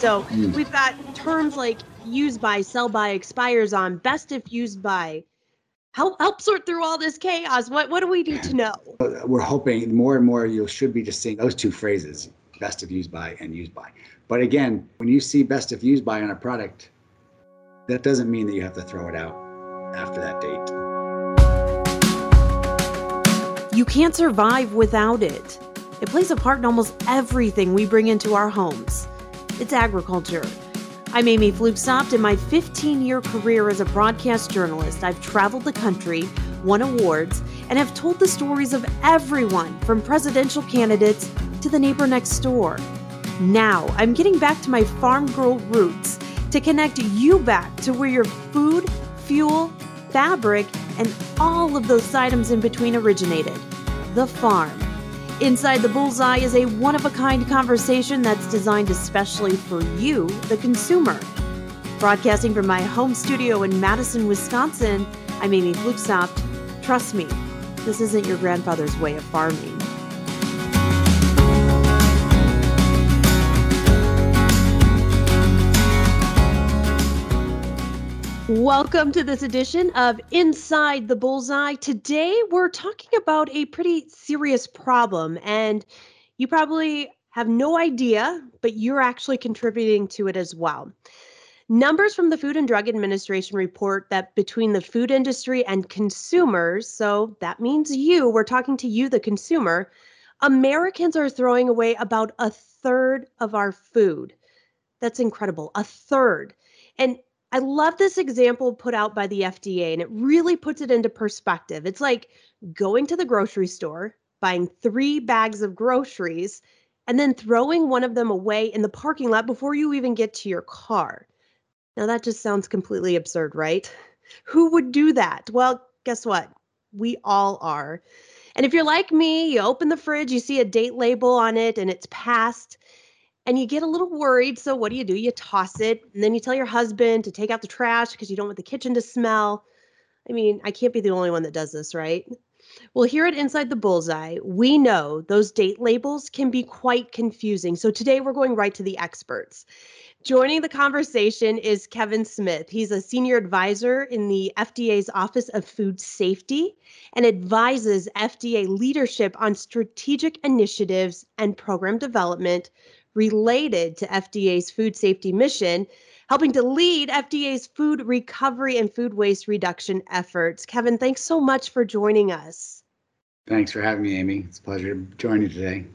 So we've got terms like use by, sell by, expires on, best if used by. Help sort through all this chaos. What do we need to know? We're hoping more and more you should be just seeing those two phrases, best if used by and used by. But again, when you see best if used by on a product, that doesn't mean that you have to throw it out after that date. You can't survive without it. It plays a part in almost everything we bring into our homes. It's agriculture. I'm Amy Fluksoft. In my 15-year career as a broadcast journalist, I've traveled the country, won awards, and have told the stories of everyone from presidential candidates to the neighbor next door. Now, I'm getting back to my farm girl roots to connect you back to where your food, fuel, fabric, and all of those items in between originated, the farm. Inside the Bullseye is a one-of-a-kind conversation that's designed especially for you, the consumer. Broadcasting from my home studio in Madison, Wisconsin, I'm Amy Fluksoft. Trust me, this isn't your grandfather's way of farming. Welcome to this edition of Inside the Bullseye. Today, we're talking about a pretty serious problem, and you probably have no idea, but you're actually contributing to it as well. Numbers from the Food and Drug Administration report that between the food industry and consumers, so that means you, we're talking to you, the consumer, Americans are throwing away about a third of our food. That's incredible, a third. And I love this example put out by the FDA, and it really puts it into perspective. It's like going to the grocery store, buying 3 bags of groceries, and then throwing one of them away in the parking lot before you even get to your car. Now, that just sounds completely absurd, right? Who would do that? Well, guess what? We all are. And if you're like me, you open the fridge, you see a date label on it, and it's past. And you get a little worried, so what do? You toss it, and then you tell your husband to take out the trash because you don't want the kitchen to smell. I mean, I can't be the only one that does this, right? Well, here at Inside the Bullseye, we know those date labels can be quite confusing. So today we're going right to the experts. Joining the conversation is Kevin Smith. He's a senior advisor in the FDA's Office of Food Safety and advises FDA leadership on strategic initiatives and program development related to FDA's food safety mission, helping to lead FDA's food recovery and food waste reduction efforts. Kevin, thanks so much for joining us. Thanks for having me, Amy. It's a pleasure to join you today.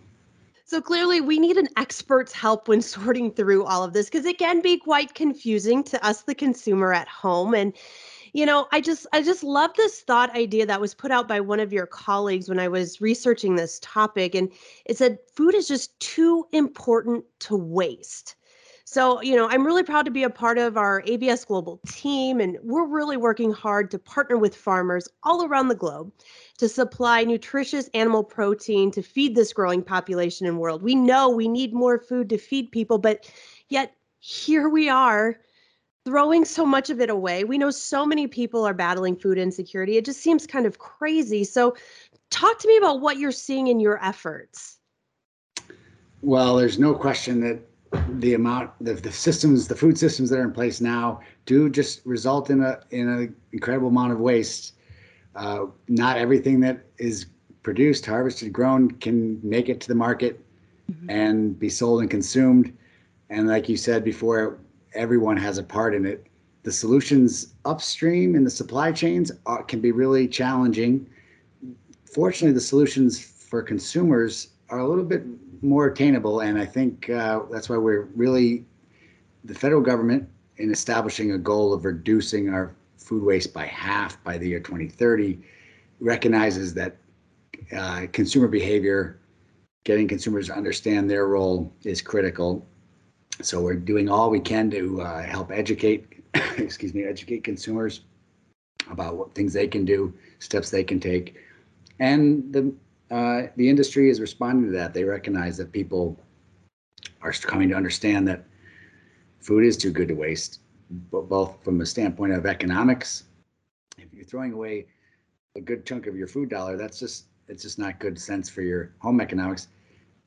So clearly we need an expert's help when sorting through all of this, because it can be quite confusing to us, the consumer at home. And, you know, I just love this thought idea that was put out by one of your colleagues when I was researching this topic. And it said, food is just too important to waste. So, you know, I'm really proud to be a part of our ABS Global team, and we're really working hard to partner with farmers all around the globe to supply nutritious animal protein to feed this growing population and world. We know we need more food to feed people, but yet here we are throwing so much of it away. We know so many people are battling food insecurity. It just seems kind of crazy. So talk to me about what you're seeing in your efforts. Well, there's no question that the amount of the food systems that are in place now do just result in an incredible amount of waste. Not everything that is produced, harvested, grown can make it to the market and be sold and consumed. And like you said before, everyone has a part in it. The solutions upstream in the supply chains can be really challenging. Fortunately, the solutions for consumers are a little bit more attainable, and I think that's why we're really, the federal government, in establishing a goal of reducing our food waste by half by the year 2030, recognizes that consumer behavior, getting consumers to understand their role, is critical. So we're doing all we can to help educate consumers about what things they can do, steps they can take, and the industry is responding to that. They recognize that people are coming to understand that food is too good to waste, but both from the standpoint of economics. If you're throwing away a good chunk of your food dollar, it's just not good sense for your home economics,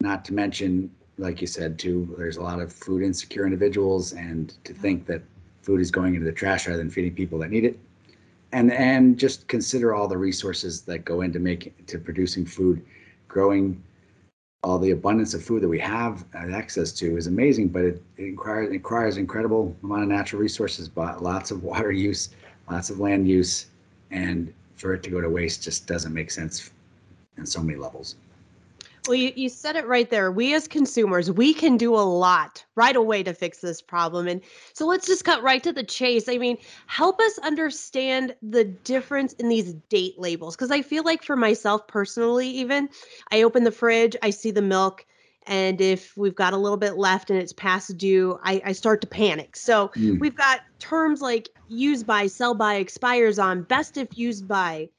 not to mention like you said too, there's a lot of food insecure individuals, and to think that food is going into the trash rather than feeding people that need it. And just consider all the resources that go into producing food, growing, all the abundance of food that we have and access to is amazing, but it requires incredible amount of natural resources, but lots of water use, lots of land use, and for it to go to waste just doesn't make sense on so many levels. Well, you said it right there. We as consumers, we can do a lot right away to fix this problem. And so let's just cut right to the chase. I mean, help us understand the difference in these date labels. Because I feel like for myself personally, even, I open the fridge, I see the milk, and if we've got a little bit left and it's past due, I start to panic. So we've got terms like use by, sell by, expires on, best if used by.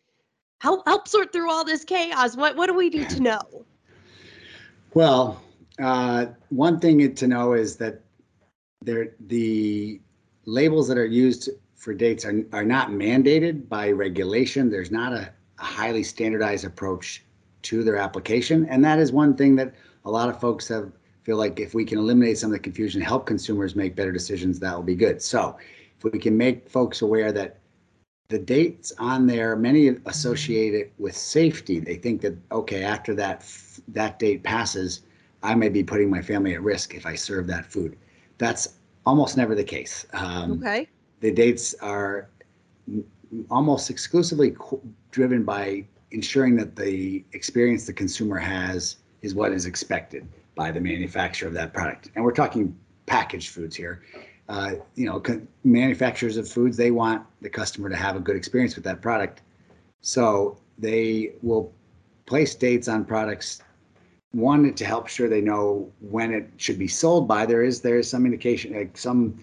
Help sort through all this chaos. What do we need to know? Well, one thing to know is that the labels that are used for dates are not mandated by regulation. There's not a highly standardized approach to their application. And that is one thing that a lot of folks feel like if we can eliminate some of the confusion, help consumers make better decisions, that will be good. So if we can make folks aware that the dates on there, many associate it with safety. They think that, okay, after that date passes, I may be putting my family at risk if I serve that food. That's almost never the case. Okay. The dates are almost exclusively driven by ensuring that the experience the consumer has is what is expected by the manufacturer of that product. And we're talking packaged foods here. Manufacturers of foods, they want the customer to have a good experience with that product. So they will place dates on products, one, to help sure they know when it should be sold by. There is some indication, like some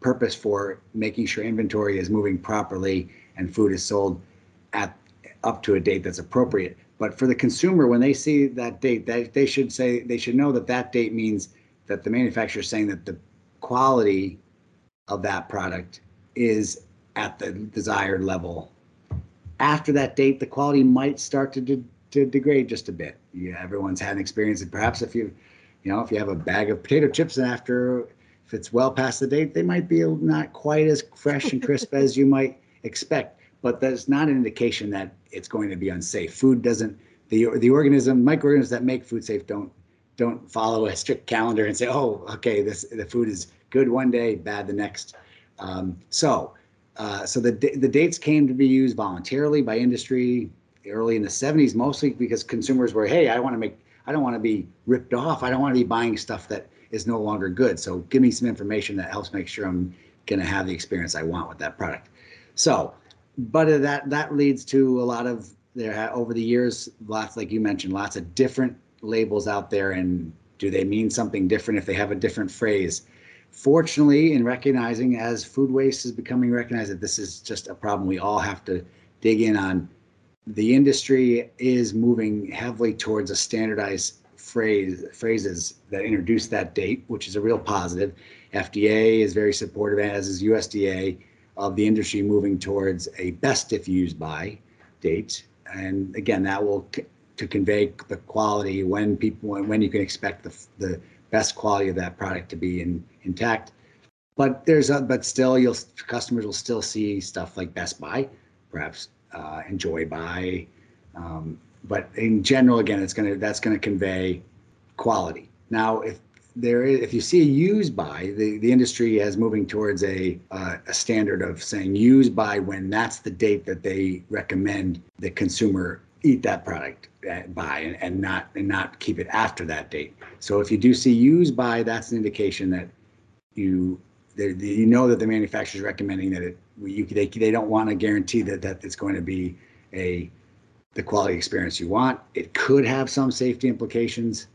purpose for making sure inventory is moving properly and food is sold up to a date that's appropriate. But for the consumer, when they see that date, they should know that date means that the manufacturer is saying that the quality of that product is at the desired level. After that date, the quality might start to degrade just a bit. Yeah, everyone's had an experience, and perhaps if you have a bag of potato chips, and if it's well past the date, they might be not quite as fresh and crisp as you might expect. But that's not an indication that it's going to be unsafe. Food doesn't, the microorganisms that make food safe don't follow a strict calendar and say, oh, okay, the food is good one day, bad the next. So the dates came to be used voluntarily by industry early in the 70s, mostly because consumers were, hey, I don't want to be ripped off. I don't want to be buying stuff that is no longer good. So give me some information that helps make sure I'm going to have the experience I want with that product. So, but that leads to a lot of, over the years, lots, like you mentioned, lots of different labels out there, and do they mean something different if they have a different phrase? Fortunately, in recognizing, as food waste is becoming recognized, that this is just a problem we all have to dig in on, the industry is moving heavily towards a standardized phrases that introduce that date, which is a real positive. FDA is very supportive, as is USDA, of the industry moving towards a best if used by date. And again, that will to convey the quality, when you can expect the best quality of that product to be intact. But customers will still see stuff like Best Buy, perhaps Enjoy Buy, but in general, again, that's gonna convey quality. Now, if you see a use by, the industry is moving towards a standard of saying use by when that's the date that they recommend the consumer eat that product by, and not keep it after that date. So if you do see use by, that's an indication that you know that the manufacturer is recommending that they don't want to guarantee that it's going to be the quality experience you want. It could have some safety implications.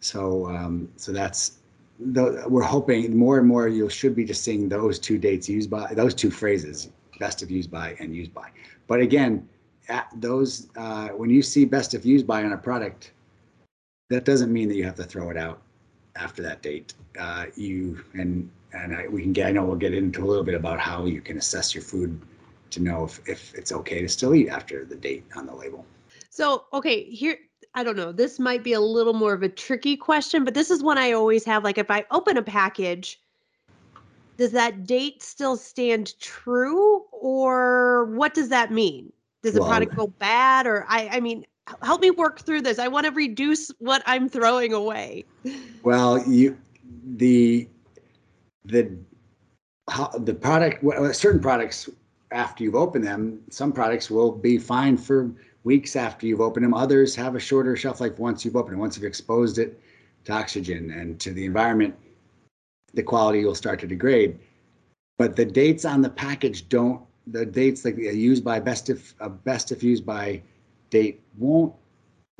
So that's, we're hoping more and more you should be just seeing those two dates used by, those two phrases, best if used by and used by. But again, when you see best if used by on a product, that doesn't mean that you have to throw it out after that date. I know we'll get into a little bit about how you can assess your food to know if it's okay to still eat after the date on the label. So, okay, here I don't know, this might be a little more of a tricky question, but this is one I always have. Like if I open a package, does that date still stand true, or what does that mean? Does the product go bad? Or I mean, help me work through this. I want to reduce what I'm throwing away. Well, the product, certain products after you've opened them, some products will be fine for weeks after you've opened them. Others have a shorter shelf life once you've opened it. Once you've exposed it to oxygen and to the environment, the quality will start to degrade. But the dates on the package don't, the dates like a used by best if used by date won't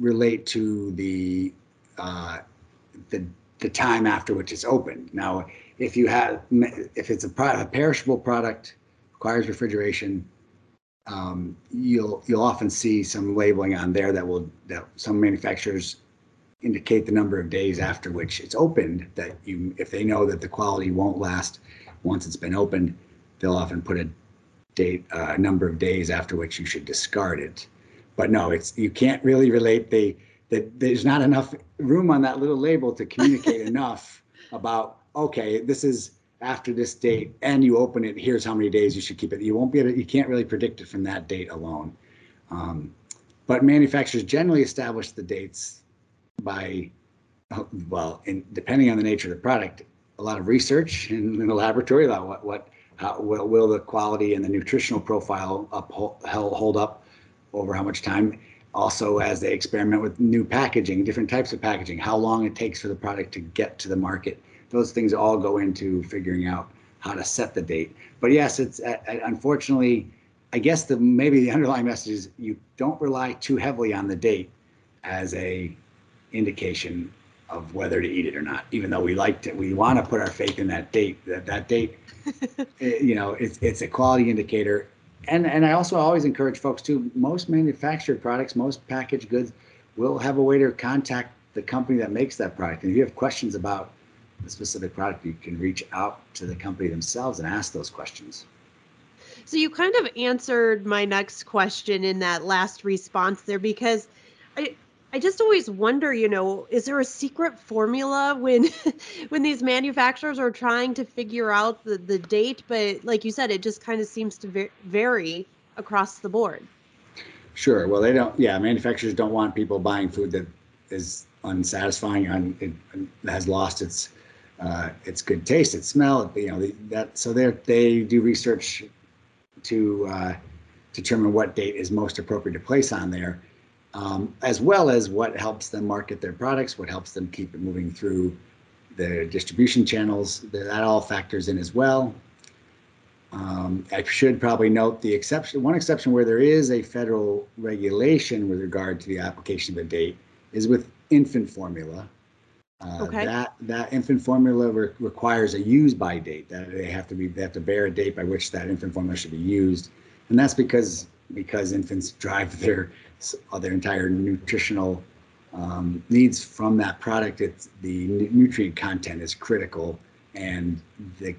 relate to the time after which it's opened. Now, if it's a perishable product, requires refrigeration, you'll often see some labeling on there that some manufacturers indicate the number of days after which it's opened. That if they know that the quality won't last once it's been opened, they'll often put a date, a number of days after which you should discard it. But no, you can't really relate. There's not enough room on that little label to communicate enough about, okay, this is after this date and you open it, here's how many days you should keep it. You can't really predict it from that date alone. But manufacturers generally establish the dates by, depending on the nature of the product, a lot of research in the laboratory about what will the quality and the nutritional profile hold up over how much time. Also, as they experiment with new packaging, different types of packaging, how long it takes for the product to get to the market. Those things all go into figuring out how to set the date. But yes, it's unfortunately, I guess maybe the underlying message is you don't rely too heavily on the date as a indication of whether to eat it or not. Even though we want to put our faith in that date. That date, it's a quality indicator. And I also always encourage folks to, most manufactured products, most packaged goods will have a way to contact the company that makes that product. And if you have questions about the specific product, you can reach out to the company themselves and ask those questions. So you kind of answered my next question in that last response there, because I just always wonder, is there a secret formula when these manufacturers are trying to figure out the date? But like you said, it just kind of seems to vary across the board. Sure. Well, manufacturers don't want people buying food that is unsatisfying, has lost its good taste, its smell, so they do research to determine what date is most appropriate to place on there. As well as what helps them market their products, what helps them keep it moving through their distribution channels. That all factors in as well. I should probably note the exception. One exception where there is a federal regulation with regard to the application of a date is with infant formula. Okay. That infant formula requires a use by date. That they have to bear a date by which that infant formula should be used, and that's because infants drive their entire nutritional needs from that product. It's the nutrient content is critical, and the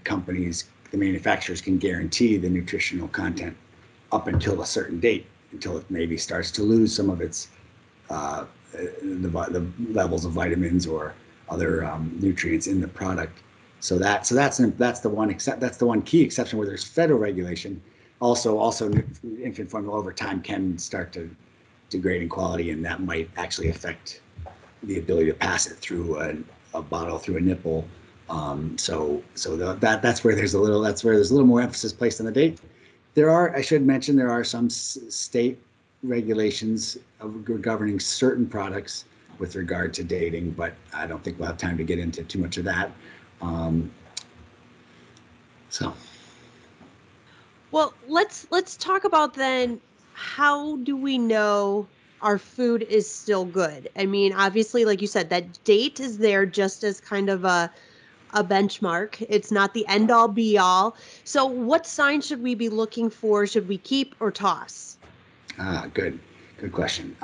manufacturers can guarantee the nutritional content up until a certain date, until it maybe starts to lose some of its the levels of vitamins or other nutrients in the product. That's the one key exception where there's federal regulation. Also, infant formula over time can start to degrade in quality, and that might actually affect the ability to pass it through a bottle, through a nipple. That's where there's a little more emphasis placed on the date. I should mention there are some state regulations governing certain products with regard to dating, but I don't think we'll have time to get into too much of that. Well, let's talk about then, how do we know our food is still good? I mean, obviously, like you said, that date is there just as kind of a benchmark. It's not the end all be all. So what signs should we be looking for? Should we keep or toss? Good question.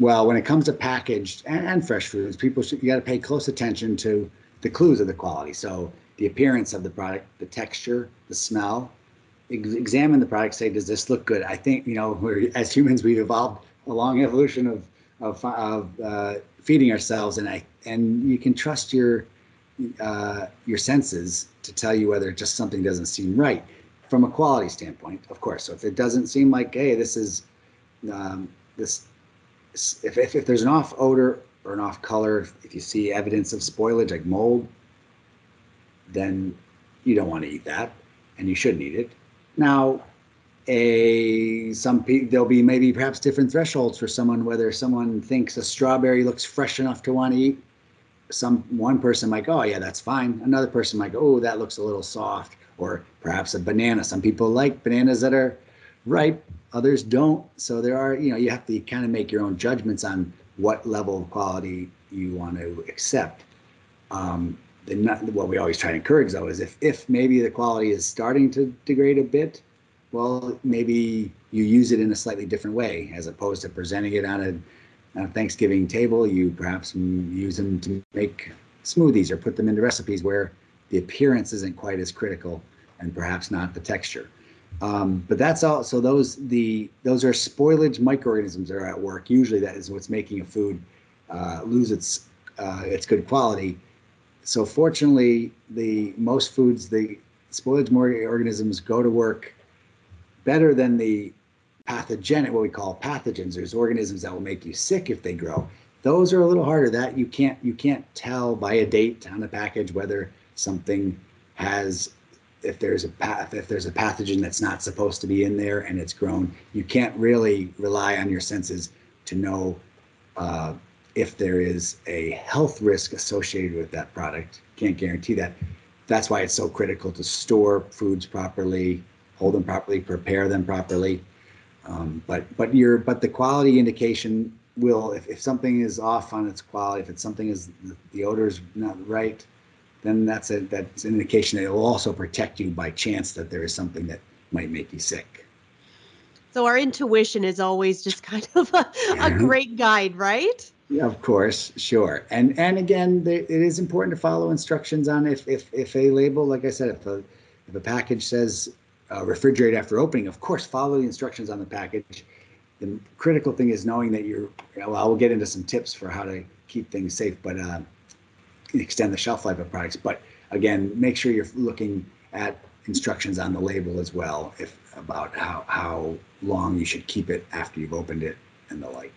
Well, when it comes to packaged and fresh foods, you got to pay close attention to the clues of the quality. So the appearance of the product, the texture, the smell. Examine the product, say, does this look good? I think, as humans, we've evolved a long evolution of of feeding ourselves, and you can trust your senses to tell you whether just something doesn't seem right from a quality standpoint, of course. So if it doesn't seem like, hey, this is if there's an off odor or an off color, if you see evidence of spoilage like mold, then you don't want to eat that, and you shouldn't eat it. Now, there'll be maybe perhaps different thresholds for someone, whether someone thinks a strawberry looks fresh enough to want to eat. One person might go, oh yeah, that's fine. Another person might go, oh, that looks a little soft. Or perhaps a banana. Some people like bananas that are ripe, others don't. So there are, you have to kind of make your own judgments on what level of quality you want to accept. What we always try to encourage, though, is if maybe the quality is starting to degrade a bit, well, maybe you use it in a slightly different way, as opposed to presenting it on a Thanksgiving table. You perhaps use them to make smoothies or put them into recipes where the appearance isn't quite as critical, and perhaps not the texture. But that's all. So those are spoilage microorganisms that are at work. Usually, that is what's making a food lose its good quality. So fortunately, most foods, the spoilage organisms go to work better than the pathogenic, what we call pathogens. There's organisms that will make you sick if they grow. Those are a little harder. That you can't tell by a date on the package whether something has, if there's a pathogen that's not supposed to be in there and it's grown. You can't really rely on your senses to know if there is a health risk associated with that product. Can't guarantee that. That's why it's so critical to store foods properly, hold them properly, prepare them properly. But the quality indication will, if something is off on its quality, if the odor is not right, then that's an indication that it will also protect you by chance that there is something that might make you sick. So our intuition is always just kind of a great guide, right? Yeah, of course, sure. And again, it is important to follow instructions on if a label, like I said, if a package says refrigerate after opening, of course, follow the instructions on the package. The critical thing is knowing that well, I will get into some tips for how to keep things safe, but extend the shelf life of products. But again, make sure you're looking at instructions on the label as well, about how long you should keep it after you've opened it and the like.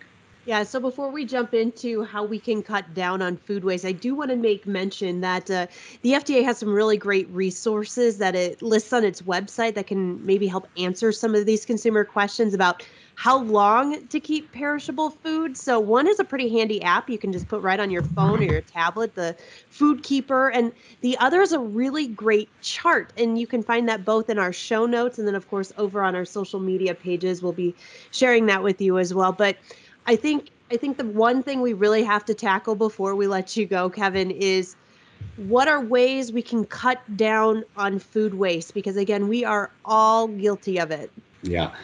Yeah, so before we jump into how we can cut down on food waste, I do want to make mention that the FDA has some really great resources that it lists on its website that can maybe help answer some of these consumer questions about how long to keep perishable food. So one is a pretty handy app you can just put right on your phone or your tablet, the Food Keeper, and the other is a really great chart. And you can find that both in our show notes and then, of course, over on our social media pages. We'll be sharing that with you as well. But I think the one thing we really have to tackle before we let you go, Kevin, is what are ways we can cut down on food waste? Because again, we are all guilty of it. Yeah.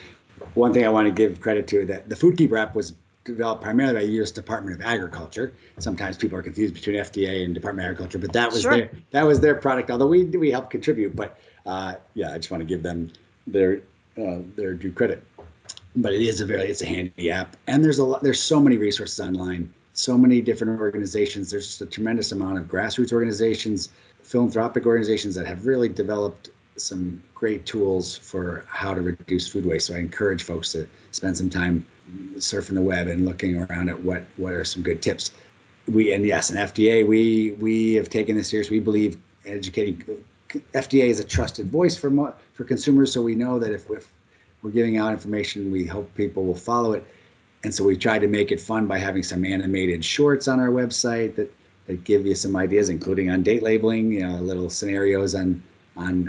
One thing I want to give credit to, that the Food Keeper app was developed primarily by the U.S. Department of Agriculture. Sometimes people are confused between FDA and Department of Agriculture, but that was their product. Although we helped contribute, but yeah, I just want to give them their due credit. But it is it's a handy app, and there's so many resources online, so many different organizations. There's just a tremendous amount of grassroots organizations, philanthropic organizations that have really developed some great tools for how to reduce food waste. So I encourage folks to spend some time surfing the web and looking around at what are some good tips. We have taken this serious. We believe educating FDA is a trusted voice for consumers, so we know that if we're giving out information, we hope people will follow it. And so we try to make it fun by having some animated shorts on our website that give you some ideas, including on date labeling, little scenarios on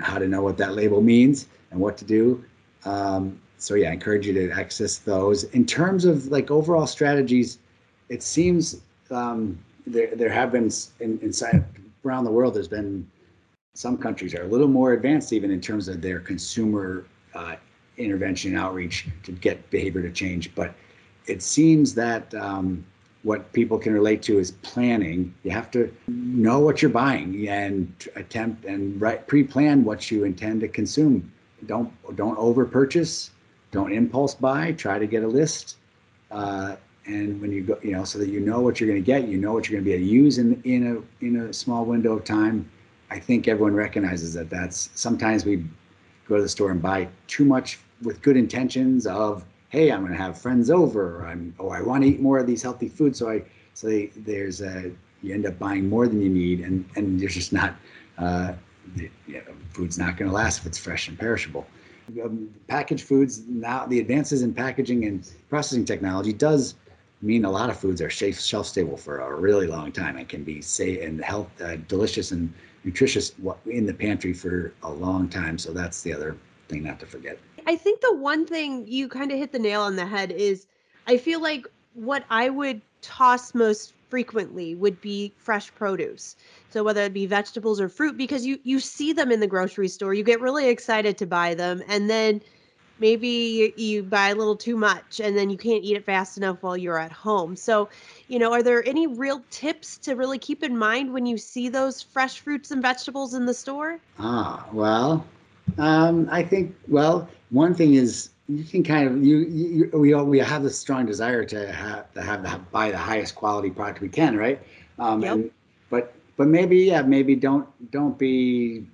how to know what that label means and what to do. So yeah, I encourage you to access those. In terms of overall strategies, it seems there have been inside around the world, there's been some countries that are a little more advanced even in terms of their consumer intervention and outreach to get behavior to change. But it seems that what people can relate to is planning. You have to know what you're buying and attempt and pre-plan what you intend to consume. Don't over purchase, don't impulse buy, try to get a list And when you go, you know, so that you know what you're going to get, you know what you're going to be able to use in a small window of time. I think everyone recognizes that. That's sometimes we go to the store and buy too much with good intentions of, hey, I'm going to have friends over, or I want to eat more of these healthy foods. You end up buying more than you need, and there's just not, food's not going to last if it's fresh and perishable. Packaged foods, now the advances in packaging and processing technology does mean a lot of foods are shelf stable for a really long time and can be safe and delicious and nutritious in the pantry for a long time. So that's the other thing not to forget. I think the one thing you kind of hit the nail on the head is, I feel like what I would toss most frequently would be fresh produce. So whether it be vegetables or fruit, because you see them in the grocery store, you get really excited to buy them, and then maybe you buy a little too much and then you can't eat it fast enough while you're at home. So, you know, are there any real tips to really keep in mind when you see those fresh fruits and vegetables in the store? One thing is, you can kind of, we have this strong desire to buy the highest quality product we can, right? Yep. But maybe don't be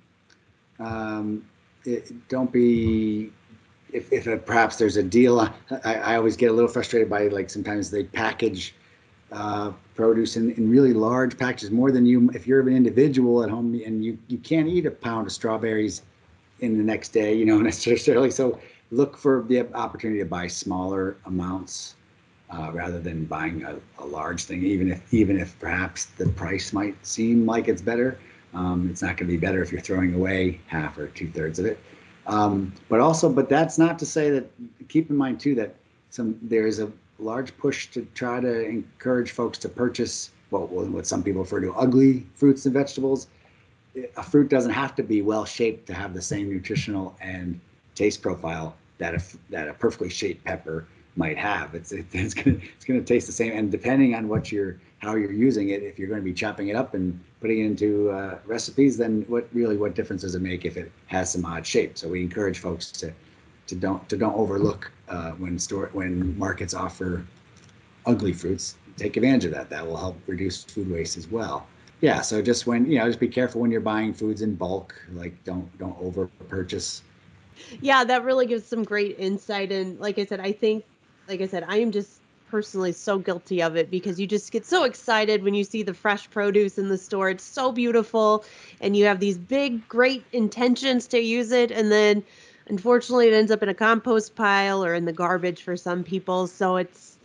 if perhaps there's a deal. I always get a little frustrated by, like, sometimes they package produce in really large packages, more than you, if you're an individual at home and you can't eat a pound of strawberries in the next day, you know, necessarily. So look for the opportunity to buy smaller amounts rather than buying a large thing, even if perhaps the price might seem like it's better. It's not going to be better if you're throwing away half or 2/3 of it. But that's not to say that, keep in mind too, that there is a large push to try to encourage folks to purchase what some people refer to ugly fruits and vegetables. A fruit doesn't have to be well shaped to have the same nutritional and taste profile that a perfectly shaped pepper might have. It's going to taste the same, and depending on how you're using it, if you're going to be chopping it up and putting it into recipes, then what difference does it make if it has some odd shape? So we encourage folks to don't overlook when markets offer ugly fruits. Take advantage of that. That will help reduce food waste as well. Yeah. So just be careful when you're buying foods in bulk. Like don't over purchase. Yeah, that really gives some great insight. And like I said, I am just personally so guilty of it, because you just get so excited when you see the fresh produce in the store. It's so beautiful, and you have these big, great intentions to use it. And then, unfortunately, it ends up in a compost pile or in the garbage for some people. So it's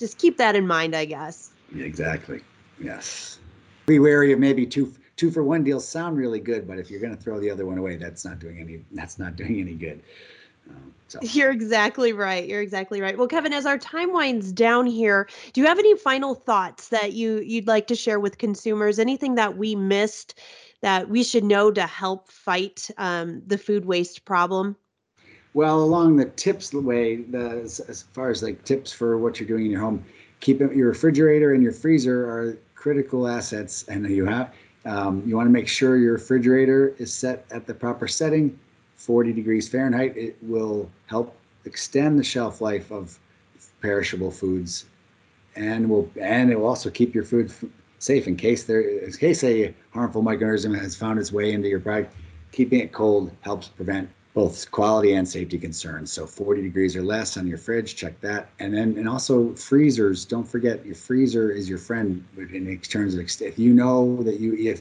just keep that in mind, I guess. Yeah, exactly. Yes. Be wary of maybe two-for-one deals sound really good, but if you're going to throw the other one away, that's not doing any good. You're exactly right. Well, Kevin, as our time winds down here, do you have any final thoughts that you'd like to share with consumers? Anything that we missed that we should know to help fight the food waste problem? Well, along the tips way, as far as like tips for what you're doing in your home, keep your refrigerator and your freezer are critical assets, and you have. You want to make sure your refrigerator is set at the proper setting, 40 degrees Fahrenheit. It will help extend the shelf life of perishable foods, and it will also keep your food safe in case a harmful microorganism has found its way into your product. Keeping it cold helps prevent both quality and safety concerns. So 40 degrees or less on your fridge, check that. And also freezers, don't forget your freezer is your friend in terms of, if you know that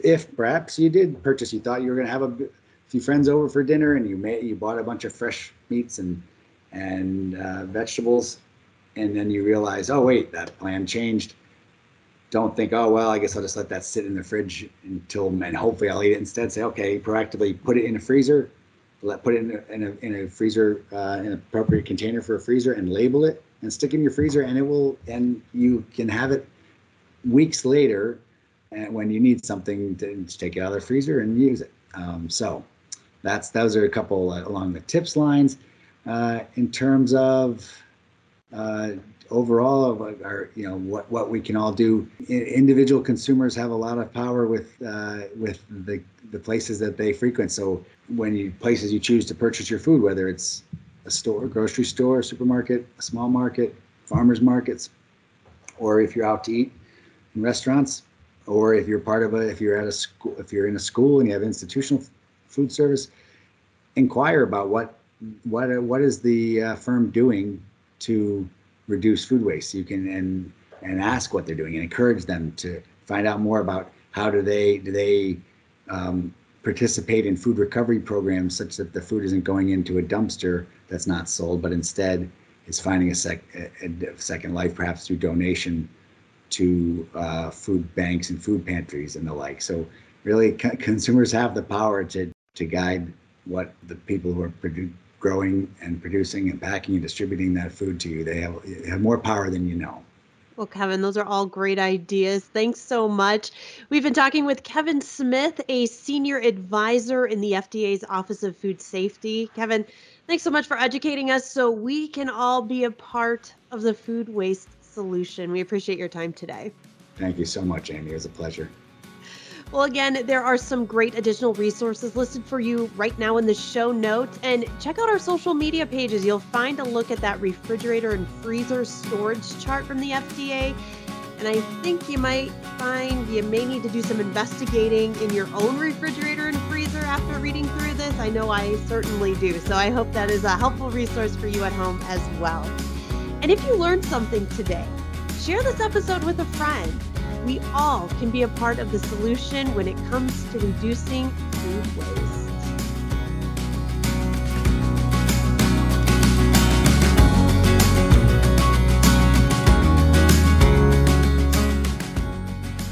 if perhaps you did purchase, you thought you were going to have a few friends over for dinner and you bought a bunch of fresh meats and vegetables, and then you realize, oh wait, that plan changed. Don't think, oh, well, I guess I'll just let that sit in the fridge and hopefully I'll eat it instead. Say, okay, proactively put it in a freezer. Put it in a freezer, in an appropriate container for a freezer, and label it and stick it in your freezer, and it will, and you can have it weeks later, and when you need something to take it out of the freezer and use it. So those are a couple along the tips lines. In terms of overall of our, you know, what we can all do. Individual consumers have a lot of power with the places that they frequent. So places you choose to purchase your food, whether it's a store, grocery store, supermarket, a small market, farmers markets, or if you're out to eat in restaurants, or if you're part of a, if you're at a school, if you're in a school and you have institutional food service, inquire about what is the firm doing to reduce food waste. You can and ask what they're doing and encourage them to find out more about how do they participate in food recovery programs such that the food isn't going into a dumpster that's not sold, but instead is finding a second life, perhaps through donation to food banks and food pantries and the like. So really, consumers have the power to guide what the people who are growing and producing and packing and distributing that food to you. They have more power than you know. Well, Kevin, those are all great ideas. Thanks so much. We've been talking with Kevin Smith, a senior advisor in the FDA's Office of Food Safety. Kevin, thanks so much for educating us so we can all be a part of the food waste solution. We appreciate your time today. Thank you so much, Amy. It was a pleasure. Well, again, there are some great additional resources listed for you right now in the show notes. And check out our social media pages. You'll find a look at that refrigerator and freezer storage chart from the FDA. And I think you might find you may need to do some investigating in your own refrigerator and freezer after reading through this. I know I certainly do. So I hope that is a helpful resource for you at home as well. And if you learned something today, share this episode with a friend. We all can be a part of the solution when it comes to reducing food waste.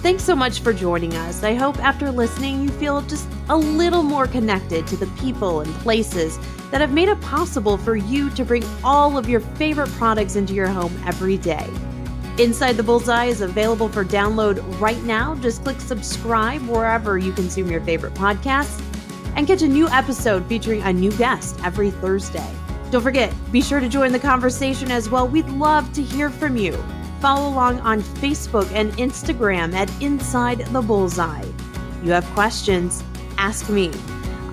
Thanks so much for joining us. I hope after listening, you feel just a little more connected to the people and places that have made it possible for you to bring all of your favorite products into your home every day. Inside the Bullseye is available for download right now. Just click subscribe wherever you consume your favorite podcasts and catch a new episode featuring a new guest every Thursday. Don't forget, be sure to join the conversation as well. We'd love to hear from you. Follow along on Facebook and Instagram at Inside the Bullseye. You have questions? Ask me.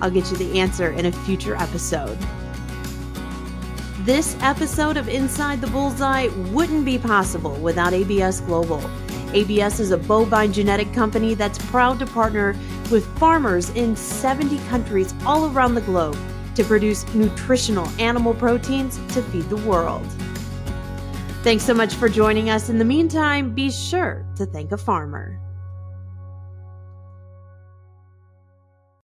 I'll get you the answer in a future episode. This episode of Inside the Bullseye wouldn't be possible without ABS Global. ABS is a bovine genetic company that's proud to partner with farmers in 70 countries all around the globe to produce nutritional animal proteins to feed the world. Thanks so much for joining us. In the meantime, be sure to thank a farmer.